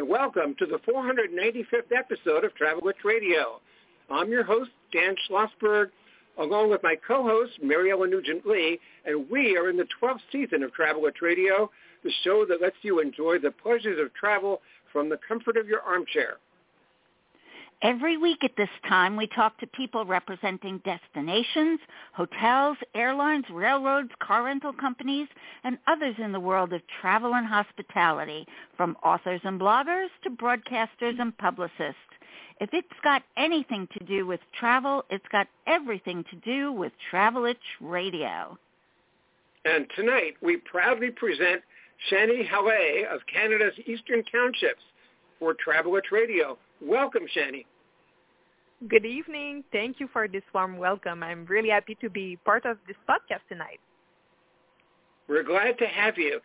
and welcome to the 495th episode of Travel Itch Radio. I'm your host, Dan Schlossberg, along with my co-host, Mary Ellen Nugent-Lee, and we are in the 12th season of Travel Itch Radio, the show that lets you enjoy the pleasures of travel from the comfort of your armchair. Every week at this time, we talk to people representing destinations, hotels, airlines, railroads, car rental companies, and others in the world of travel and hospitality, from authors and bloggers to broadcasters and publicists. If it's got anything to do with travel, it's got everything to do with Travel Itch Radio. And tonight, we proudly present Shanny Hallé of Canada's Eastern Townships for Travel Itch Radio. Welcome, Shanny. Good evening. Thank you for this warm welcome. I'm really happy to be part of this podcast tonight. We're glad to have you.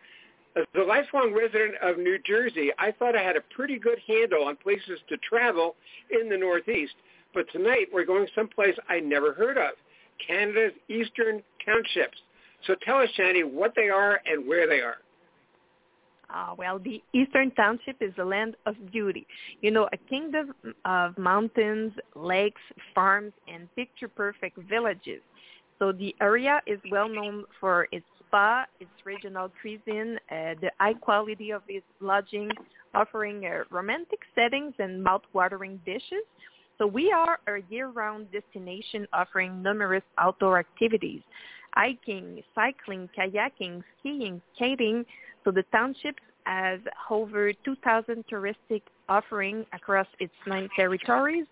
As a lifelong resident of New Jersey, I thought I had a pretty good handle on places to travel in the Northeast, but tonight we're going someplace I never heard of, Canada's Eastern Townships. So tell us, Shanny, what they are and where they are. Well, the Eastern Township is a land of beauty. You know, a kingdom of mountains, lakes, farms, and picture-perfect villages. So the area is well known for its spa, its regional cuisine, the high quality of its lodging, offering romantic settings and mouth-watering dishes. So we are a year-round destination offering numerous outdoor activities, hiking, cycling, kayaking, skiing, skating. So the township has over 2,000 touristic offerings across its 9 territories,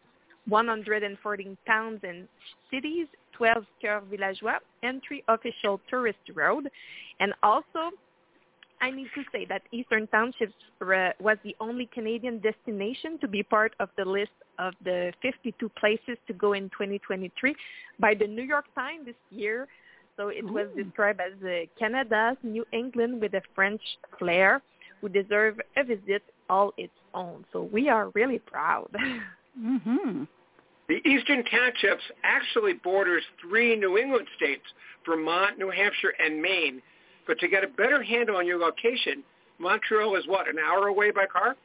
114 towns and cities, 12 cœurs villageois, and 3 official tourist roads. And also, I need to say that Eastern Townships was the only Canadian destination to be part of the list of the 52 places to go in 2023 by the New York Times this year. So it was described as Canada's New England with a French flair, who deserve a visit all its own. So we are really proud. Mm-hmm. The Eastern Townships actually borders 3 New England states, Vermont, New Hampshire, and Maine. But to get a better handle on your location, Montreal is what, an hour away by car?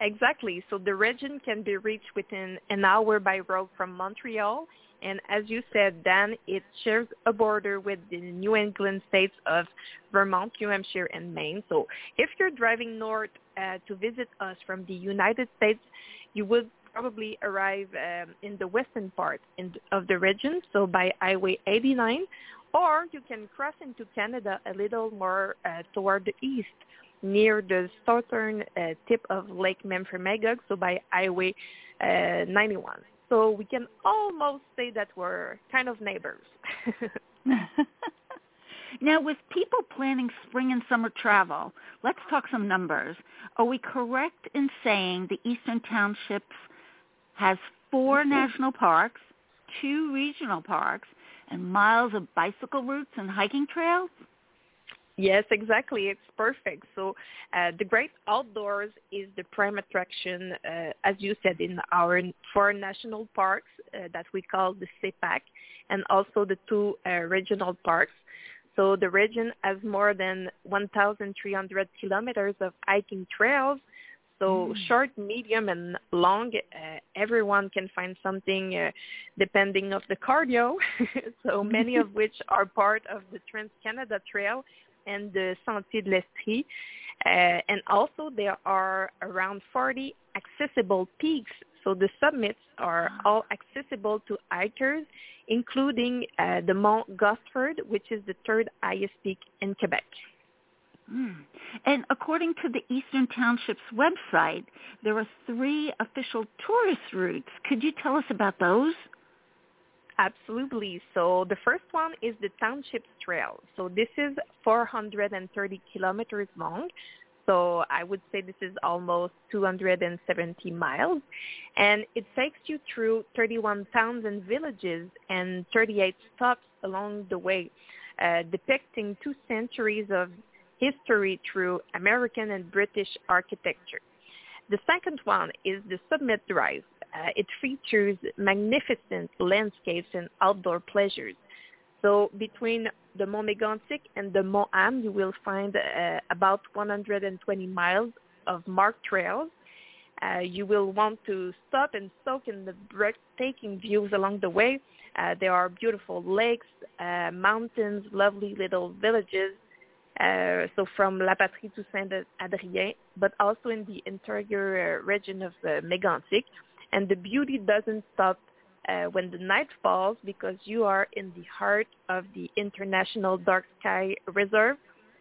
Exactly. So the region can be reached within an hour by road from Montreal. And as you said, Dan, it shares a border with the New England states of Vermont, New Hampshire, and Maine. So if you're driving north to visit us from the United States, you would probably arrive in the western part of the region, so by Highway 89, or you can cross into Canada a little more toward the east, near the southern tip of Lake Memphremagog, so by Highway 91. So we can almost say that we're kind of neighbors. Now, with people planning spring and summer travel, let's talk some numbers. Are we correct in saying the Eastern Townships has 4 national parks, 2 regional parks, and miles of bicycle routes and hiking trails? Yes, exactly. It's perfect. So the great outdoors is the prime attraction, as you said, in our 4 national parks that we call the CEPAC, and also the 2 regional parks. So the region has more than 1,300 kilometers of hiking trails. So short, medium, and long, everyone can find something depending on the cardio. So many of which are part of the Trans-Canada Trail and the Sentier de l'Estrie. And also there are around 40 accessible peaks. So the summits are all accessible to hikers, including the Mont Gosford, which is the 3rd highest peak in Quebec. Mm. And according to the Eastern Townships website, there are 3 official tourist routes. Could you tell us about those? Absolutely. So the first one is the Townships Trail. So this is 430 kilometers long. So I would say this is almost 270 miles. And it takes you through 31 towns and villages and 38 stops along the way, depicting 2 centuries of history through American and British architecture. The second one is the Summit Drive. It features magnificent landscapes and outdoor pleasures. So between the Mont Mégantic and the Mont Am, you will find about 120 miles of marked trails. You will want to stop and soak in the breathtaking views along the way. There are beautiful lakes, mountains, lovely little villages, so from La Patrie to Saint-Adrien, but also in the interior region of Mégantic. And the beauty doesn't stop when the night falls, because you are in the heart of the International Dark Sky Reserve,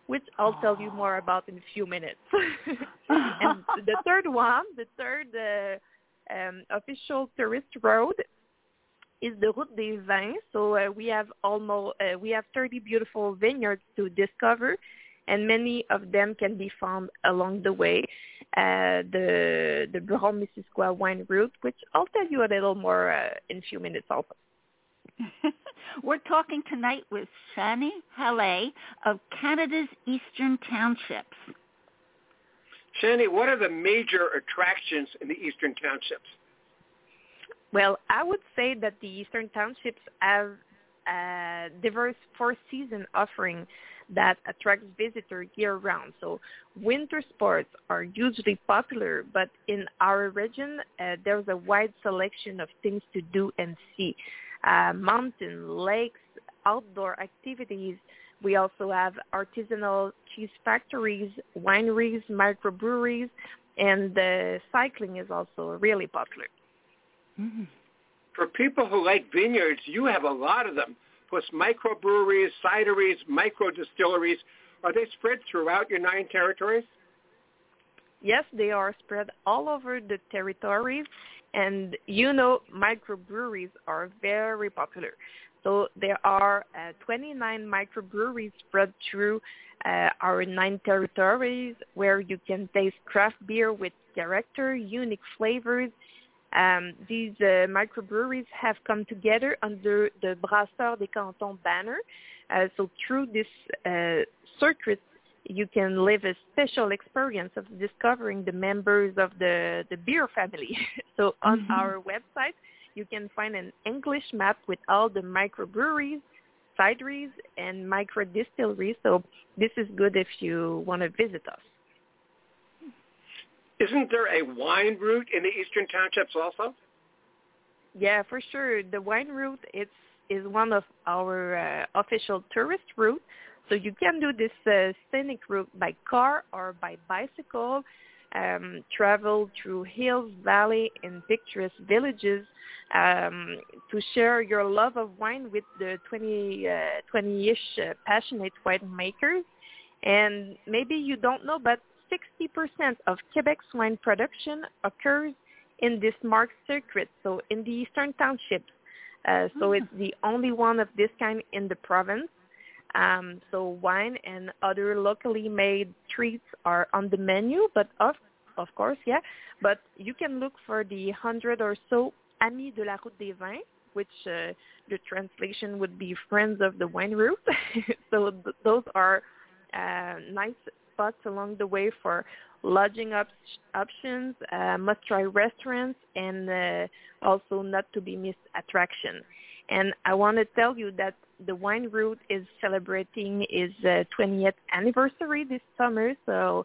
which I'll tell you more about in a few minutes. And the third official tourist road is the Route des Vins. So we have 30 beautiful vineyards to discover, and many of them can be found along the way. The Brome Missisquoi Wine Route, which I'll tell you a little more in a few minutes also. We're talking tonight with Shanny Hallé of Canada's Eastern Townships. Shanny, what are the major attractions in the Eastern Townships? Well, I would say that the Eastern Townships have a diverse four-season offering that attracts visitors year-round. So winter sports are usually popular, but in our region, there's a wide selection of things to do and see. Mountain, lakes, outdoor activities. We also have artisanal cheese factories, wineries, microbreweries, and cycling is also really popular. Mm-hmm. For people who like vineyards, you have a lot of them, plus microbreweries, cideries, microdistilleries. Are they spread throughout your 9 territories? Yes, they are spread all over the territories. And you know, microbreweries are very popular. So there are 29 microbreweries spread through our 9 territories, where you can taste craft beer with character, unique flavors. These microbreweries have come together under the Brasseur des Cantons banner. So through this circuit, you can live a special experience of discovering the members of the beer family. So on our website, you can find an English map with all the microbreweries, cideries, and microdistilleries. So this is good if you want to visit us. Isn't there a wine route in the Eastern Townships also? Yeah, for sure. The wine route is one of our official tourist routes. So you can do this scenic route by car or by bicycle, travel through hills, valley, and picturesque villages to share your love of wine with the 20-ish passionate winemakers. And maybe you don't know, but 60% of Quebec's wine production occurs in this marked circuit, so in the Eastern Townships. So it's the only one of this kind in the province. So wine and other locally made treats are on the menu, but of course, yeah. But you can look for the 100 or so Amis de la Route des Vins, which the translation would be Friends of the Wine Route. So those are nice spots along the way for lodging options, must-try restaurants, and also not to be missed attraction. And I want to tell you that the wine route is celebrating its 20th anniversary this summer, so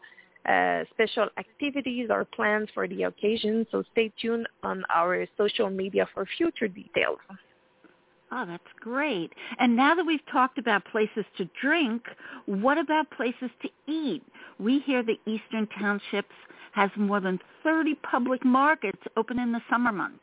special activities are planned for the occasion, so stay tuned on our social media for future details. Oh, that's great. And now that we've talked about places to drink, what about places to eat? We hear the Eastern Townships has more than 30 public markets open in the summer months.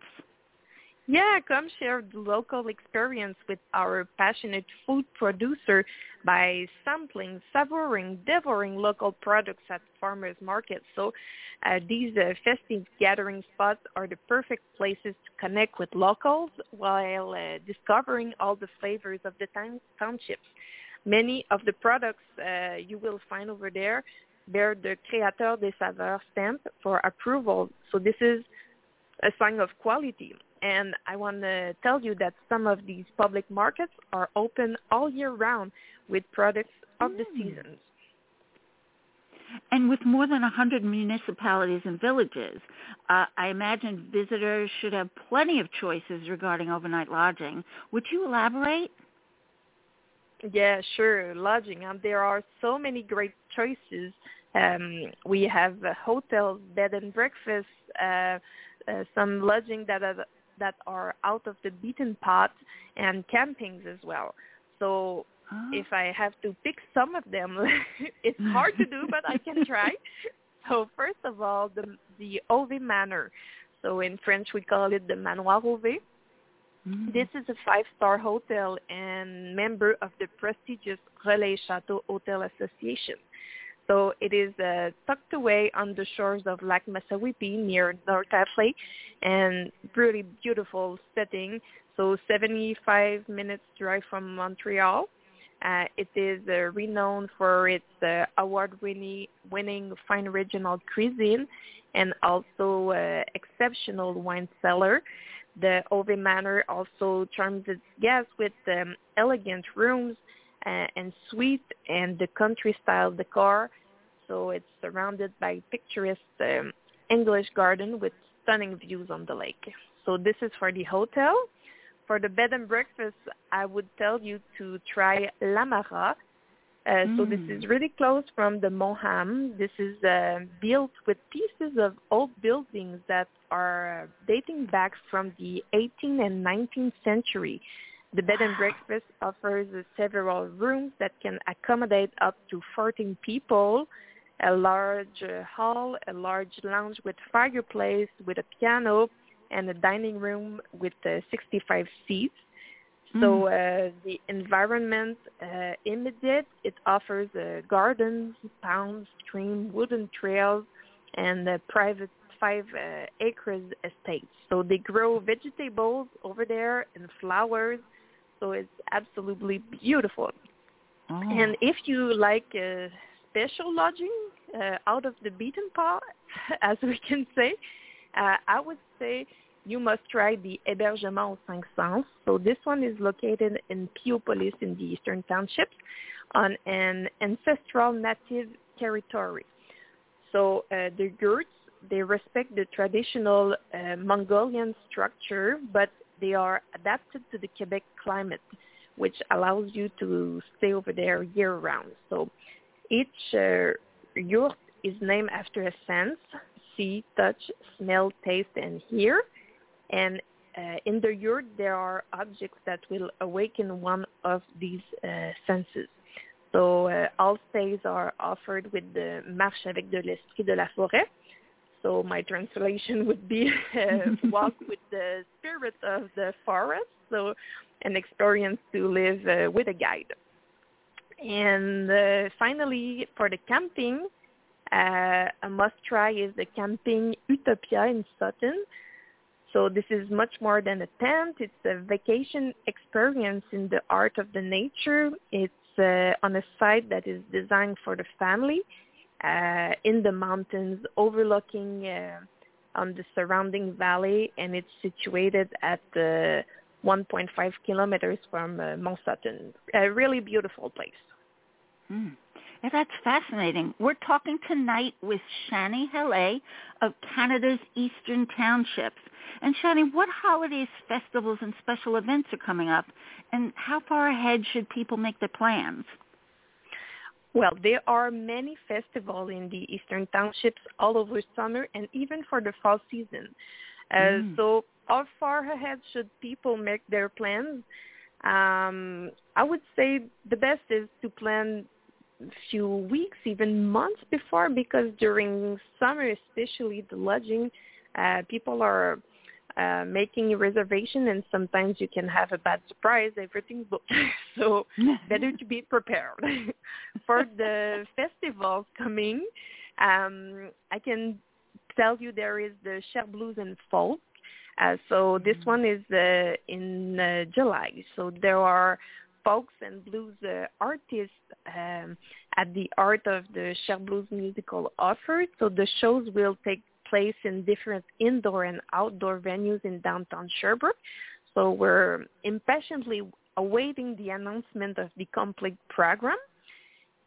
Yeah, come share the local experience with our passionate food producer by sampling, savouring, devouring local products at farmers' markets. So these festive gathering spots are the perfect places to connect with locals while discovering all the flavors of the townships. Many of the products you will find over there bear the Créateur des Saveurs stamp for approval. So this is a sign of quality. And I want to tell you that some of these public markets are open all year round with products of the seasons. And with more than 100 municipalities and villages, I imagine visitors should have plenty of choices regarding overnight lodging. Would you elaborate? Yeah, sure. Lodging. There are so many great choices We have hotels, bed and breakfast, some lodging that are out of the beaten path, and campings as well. So if I have to pick some of them, it's hard to do, but I can try. So first of all, the Hovey Manor. So in French, we call it the Manoir Hovey. Mm-hmm. This is a 5-star hotel and member of the prestigious Relais Château Hotel Association. So it is tucked away on the shores of Lake Massawippi near North Hatley, and really beautiful setting. So 75 minutes drive from Montreal. It is renowned for its award-winning fine regional cuisine and also exceptional wine cellar. The Hovey Manor also charms its guests with elegant rooms and suite and the country-style decor. So it's surrounded by picturesque English garden with stunning views on the lake. So this is for the hotel. For the bed and breakfast, I would tell you to try Lamara. So this is really close from the Mont Am. This is built with pieces of old buildings that are dating back from the 18th and 19th century. The bed and breakfast offers several rooms that can accommodate up to 14 people, a large hall, a large lounge with fireplace, with a piano, and a dining room with 65 seats. So the environment immediate, it offers gardens, ponds, stream, wooden trails, and private 5-acre estates. So they grow vegetables over there and flowers. So it's absolutely beautiful. Oh. And if you like special lodging, out of the beaten path, as we can say, I would say you must try the Hébergement aux Cinq Sens. So this one is located in Piopolis in the Eastern Townships on an ancestral native territory. So the Yurts, they respect the traditional Mongolian structure, but they are adapted to the Quebec climate, which allows you to stay over there year-round. So each Yurt is named after a sense: see, touch, smell, taste, and hear. And in the Yurt, there are objects that will awaken one of these senses. So all stays are offered with the Marche avec de l'Esprit de la Forêt. So my translation would be walk with the spirit of the forest. So an experience to live with a guide. And finally, for the camping, a must-try is the Camping Utopia in Sutton. So this is much more than a tent. It's a vacation experience in the art of the nature. It's on a site that is designed for the family in the mountains, overlooking on the surrounding valley, and it's situated at 1.5 kilometers from Mont Sutton. A really beautiful place. Mm. Yeah, that's fascinating. We're talking tonight with Shanny Hallé of Canada's Eastern Townships. And Shanny, what holidays, festivals, and special events are coming up, and how far ahead should people make their plans? Well, there are many festivals in the Eastern Townships all over summer and even for the fall season. So how far ahead should people make their plans? I would say the best is to plan few weeks, even months before, because during summer, especially the lodging, people are making a reservation, and sometimes you can have a bad surprise. Everything's booked, so better to be prepared. For the festivals coming, I can tell you there is the Sherbrooke and Folk. So this one is in July. So there are folks and blues artists at the Art of the Sherbrooke musical offer. So the shows will take place in different indoor and outdoor venues in downtown Sherbrooke. So we're impatiently awaiting the announcement of the complete program.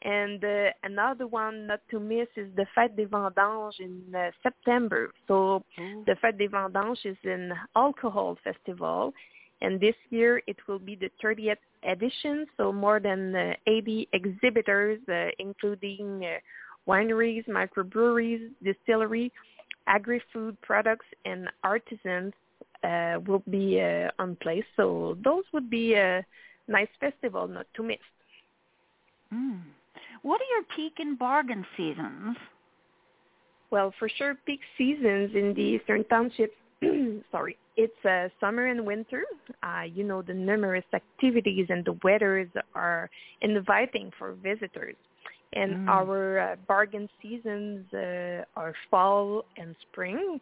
And another one not to miss is the Fête des Vendanges in September. So the Fête des Vendanges is an alcohol festival. And this year, it will be the 30th edition, so more than 80 exhibitors, including wineries, microbreweries, distillery, agri-food products, and artisans will be on place. So those would be a nice festival not to miss. Mm. What are your peak and bargain seasons? Well, for sure, peak seasons in the Eastern Townships, it's summer and winter. The numerous activities and the weathers are inviting for visitors. And our bargain seasons are fall and spring.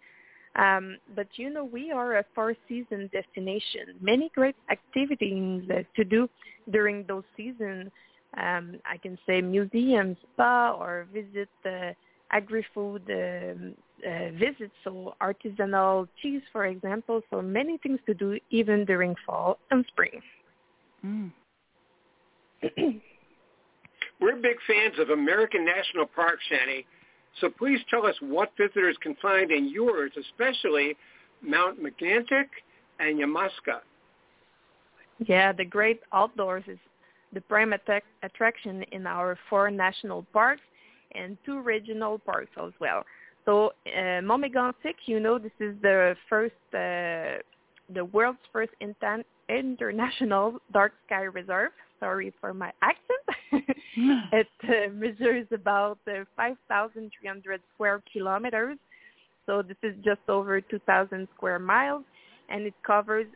But we are a four-season destination. Many great activities to do during those seasons. I can say museums, spa, or visit agri-food visits, so artisanal cheese, for example. So many things to do even during fall and spring. Mm. We're big fans of American National Park, Shanny. So please tell us what visitors can find in yours, especially Mont Mégantic and Yamaska. Yeah, the great outdoors is the prime attraction in our four national parks and two regional parks as well. So Mont Mégantic, this is the world's first international dark sky reserve. Sorry for my accent. It measures about 5,300 square kilometers. So this is just over 2,000 square miles. And it covers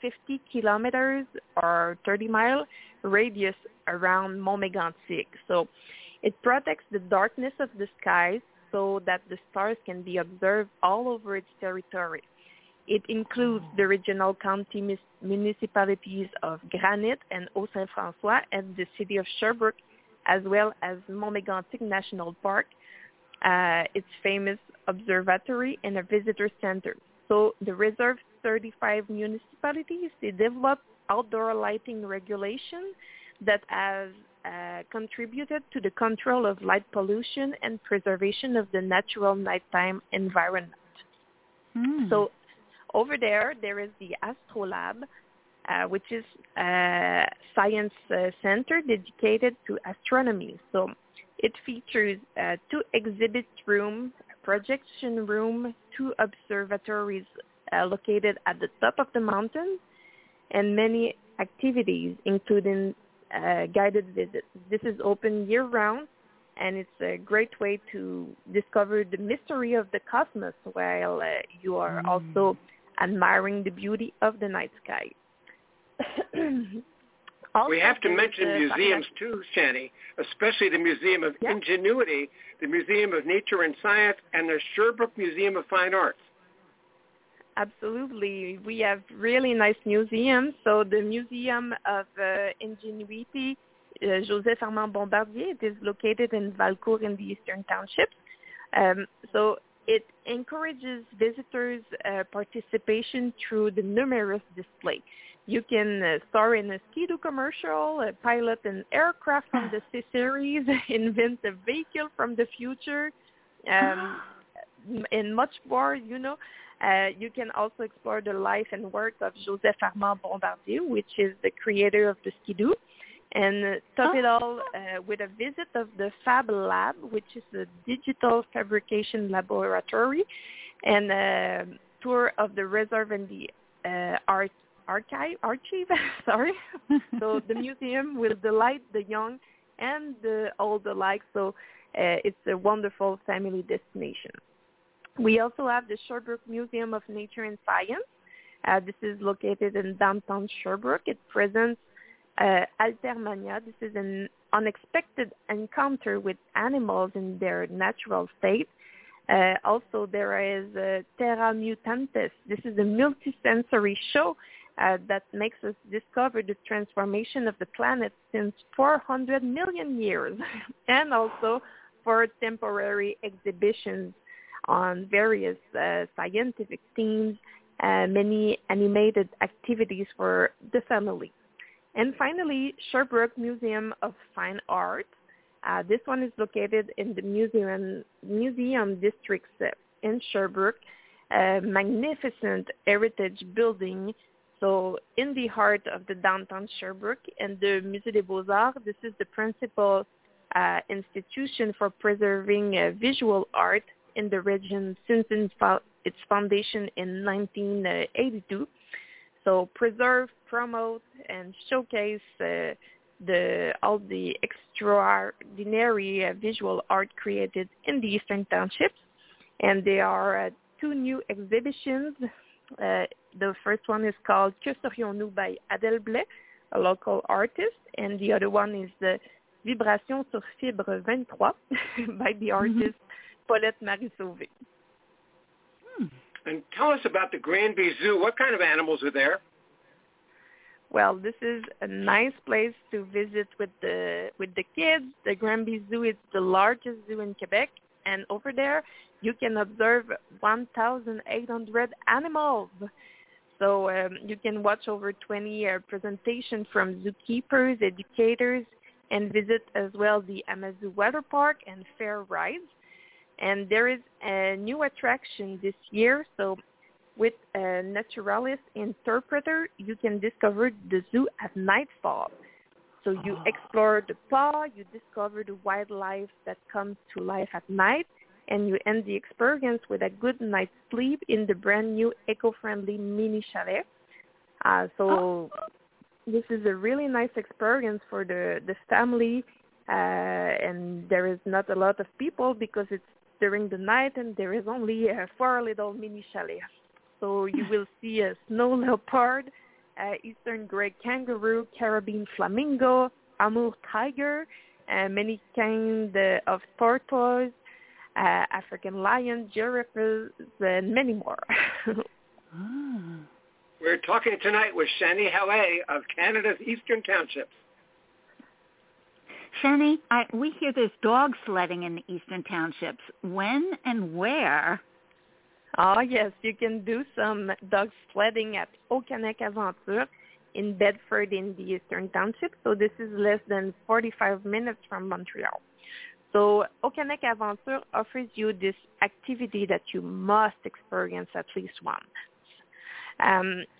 50 kilometers or 30-mile radius around Mont Mégantic. So it protects the darkness of the skies so that the stars can be observed all over its territory. It includes the regional county municipalities of Granite and Haut-Saint-François and the city of Sherbrooke, as well as Mont Mégantic National Park, its famous observatory, and a visitor center. So the reserve's 35 municipalities, they developed outdoor lighting regulation that has contributed to the control of light pollution and preservation of the natural nighttime environment. Mm. So over there is the Astrolab, which is a science center dedicated to astronomy. So it features two exhibit rooms, projection room, two observatories located at the top of the mountain, and many activities, including guided visits. This is open year-round, and it's a great way to discover the mystery of the cosmos while you are also admiring the beauty of the night sky. We have to mention museums too, Shanny, especially the Museum of Ingenuity, the Museum of Nature and Science, and the Sherbrooke Museum of Fine Arts. Absolutely. We have really nice museums. So the Museum of Ingenuity, Joseph-Armand Bombardier, it is located in Valcourt in the Eastern Township. So it encourages visitors' participation through the numerous displays. You can star in a Ski-Doo commercial, pilot an aircraft from the C-Series, invent a vehicle from the future, and much more, You can also explore the life and work of Joseph-Armand Bombardier, which is the creator of the Ski-Doo, and top it all with a visit of the Fab Lab, which is a digital fabrication laboratory, and a tour of the reserve and the archive. So the museum will delight the young and the old alike. So it's a wonderful family destination. We also have the Sherbrooke Museum of Nature and Science. This is located in downtown Sherbrooke. It presents Altermania. This is an unexpected encounter with animals in their natural state. Also, there is Terra Mutantes. This is a multisensory show that makes us discover the transformation of the planet since 400 million years, and also for temporary exhibitions on various scientific themes, many animated activities for the family. And finally, Sherbrooke Museum of Fine Art. This one is located in the museum district in Sherbrooke, a magnificent heritage building, so in the heart of the downtown Sherbrooke, and the Musée des Beaux-Arts. This is the principal institution for preserving visual art in the region since its foundation in 1982. So preserve, promote, and showcase all the extraordinary visual art created in the Eastern Townships. And there are two new exhibitions. The first one is called Que serions-nous by Adèle Blais, a local artist, and the other one is the Vibration sur Fibre 23 by the artist Paulette Marie-Sauvé. And tell us about the Granby Zoo. What kind of animals are there? Well, this is a nice place to visit with the kids. The Granby Zoo is the largest zoo in Quebec, and over there you can observe 1,800 animals. So you can watch over 20 presentations from zookeepers, educators, and visit as well the Amazou Water Park and fair rides. And there is a new attraction this year, so with a naturalist interpreter, you can discover the zoo at nightfall. So you explore the paw, you discover the wildlife that comes to life at night, and you end the experience with a good night's sleep in the brand-new eco-friendly mini chalet. This is a really nice experience for the family, and there is not a lot of people because it's during the night, and there is only four little mini chalets. So you will see a snow leopard, eastern grey kangaroo, Caribbean flamingo, Amour tiger, many kinds of tortoise, African lion, giraffes, and many more. We're talking tonight with Shanny Hallé of Canada's Eastern Townships. Shanny, we hear there's dog sledding in the Eastern Townships. When and where? Oh, yes, you can do some dog sledding at Okanek Aventure in Bedford in the Eastern Township. So this is less than 45 minutes from Montreal. So Okanek Aventure offers you this activity that you must experience at least once.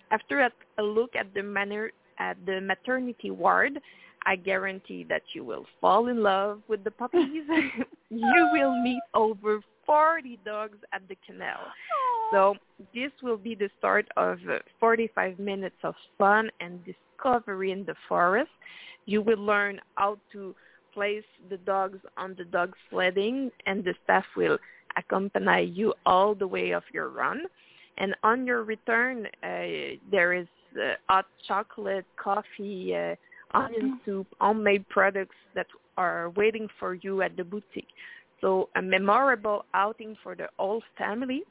After a look at the maternity ward, I guarantee that you will fall in love with the puppies. You will meet over 40 dogs at the canal. So this will be the start of 45 minutes of fun and discovery in the forest. You will learn how to place the dogs on the dog sledding, and the staff will accompany you all the way of your run. And on your return, there is hot chocolate, coffee, onion soup, homemade products that are waiting for you at the boutique. So a memorable outing for the whole family.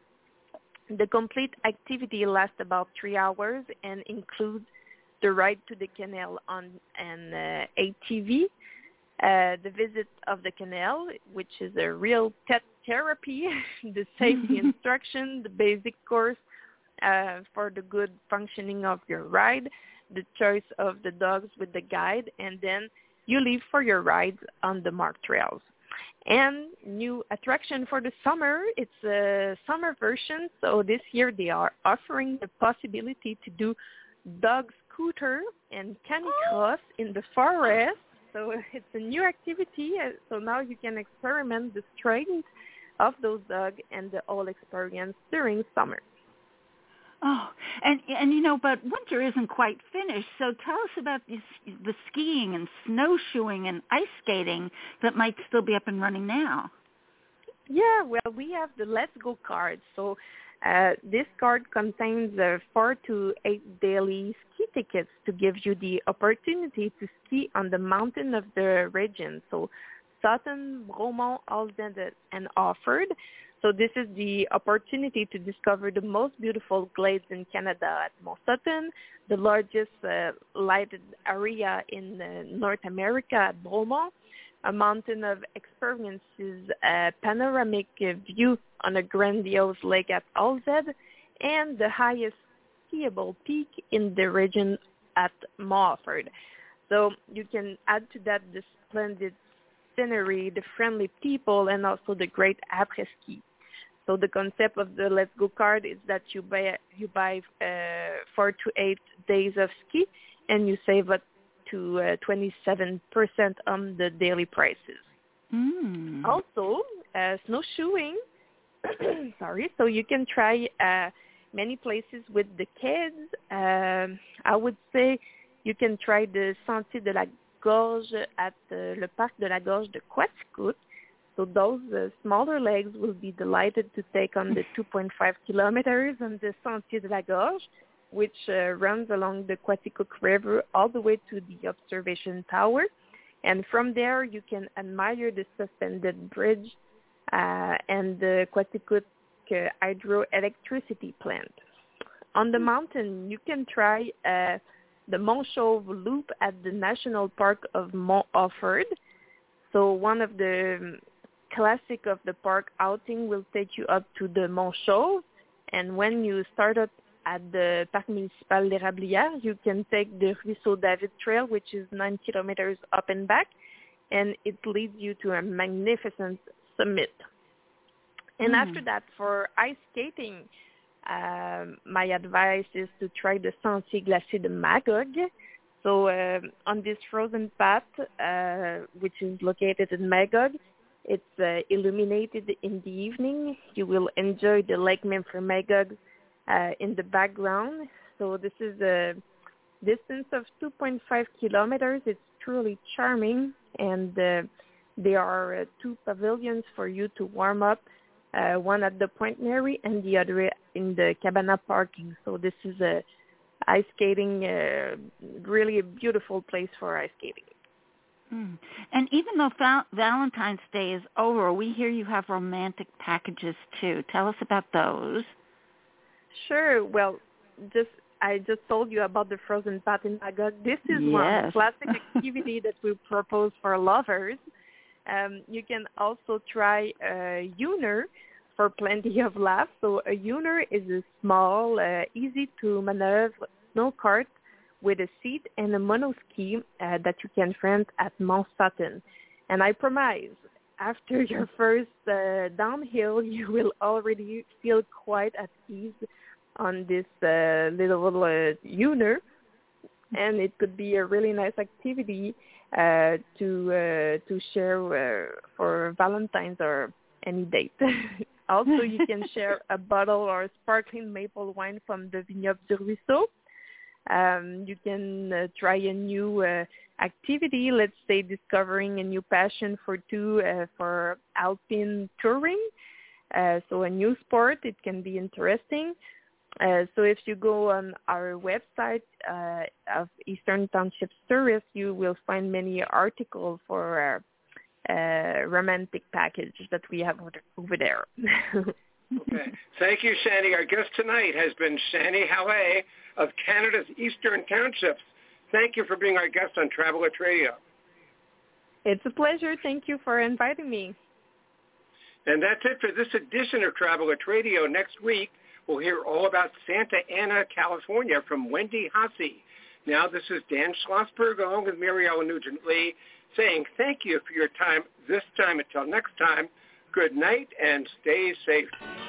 The complete activity lasts about 3 hours and includes the ride to the canal on an ATV, the visit of the canal, which is a real pet therapy, the safety instruction, the basic course for the good functioning of your ride, the choice of the dogs with the guide, and then you leave for your rides on the marked trails. And new attraction for the summer, it's a summer version, so this year they are offering the possibility to do dog scooter and canicross in the forest. So it's a new activity, so now you can experiment the strength of those dogs and the whole experience during summer. Oh, and but winter isn't quite finished, so tell us about the skiing and snowshoeing and ice skating that might still be up and running now. Yeah, well, we have the Let's Go card. So this card contains 4 to 8 daily ski tickets to give you the opportunity to ski on the mountain of the region. So Sutton, Bromont, Alden, and Offord. So this is the opportunity to discover the most beautiful glades in Canada at Mont Sutton, the largest lighted area in North America at Bromont, a mountain of experiences, a panoramic view on a grandiose lake at Alzed, and the highest skiable peak in the region at Mont Offord. So you can add to that the splendid scenery, the friendly people, and also the great après-ski. So the concept of the Let's Go card is that you buy 4 to 8 days of ski, and you save up to 27% on the daily prices. Also, snowshoeing. Sorry. So you can try many places with the kids. I would say you can try the Sentier de la Gorge at Le Parc de la Gorge de Quaticook. So those smaller legs will be delighted to take on the 2.5 kilometers on the Sentier de la Gorge, which runs along the Quaticook River all the way to the observation tower. And from there, you can admire the suspended bridge and the Quaticook hydroelectricity plant. On the mountain, you can try the Mont Chauve loop at the National Park of Mont Offord. So one of the classic of the park outing will take you up to the Mont Chauve. And when you start up at the Parc Municipal d'Érablières, you can take the Ruisseau David Trail, which is 9 kilometers up and back, and it leads you to a magnificent summit. And after that, for ice skating, my advice is to try the Sentier Glacé de Magog. So on this frozen path, which is located in Magog, it's illuminated in the evening. You will enjoy the Lake Memphremagog in the background. So this is a distance of 2.5 kilometers. It's truly charming, and there are two pavilions for you to warm up, one at the Pointe Mary and the other in the Cabana parking. So this is a ice skating, really a beautiful place for ice skating. And even though Valentine's Day is over, we hear you have romantic packages too. Tell us about those. Sure. Well, I just told you about the frozen path in Magog. This is one classic activity that we propose for lovers. You can also try a Uner for plenty of laughs. So a Uner is a small, easy-to-maneuver snow cart with a seat and a monoski that you can rent at Mont Sutton. And I promise, after your first downhill, you will already feel quite at ease on this little Uner, and it could be a really nice activity to share for Valentine's or any date. Also, you can share a bottle or sparkling maple wine from the Vignoble du Ruisseau. You can try a new activity, let's say discovering a new passion for two for alpine touring. So a new sport, it can be interesting. So if you go on our website of Eastern Townships Tourist, you will find many articles for romantic package that we have over there. Okay. Thank you, Shanny. Our guest tonight has been Shanny Hallé of Canada's Eastern Townships. Thank you for being our guest on Travel Itch Radio. It's a pleasure. Thank you for inviting me. And that's it for this edition of Travel Itch Radio. Next week, we'll hear all about Santa Ana, California from Wendy Hasse. Now, this is Dan Schlossberg along with Mary Ellen Nugent-Lee saying thank you for your time this time. Until next time, good night and stay safe.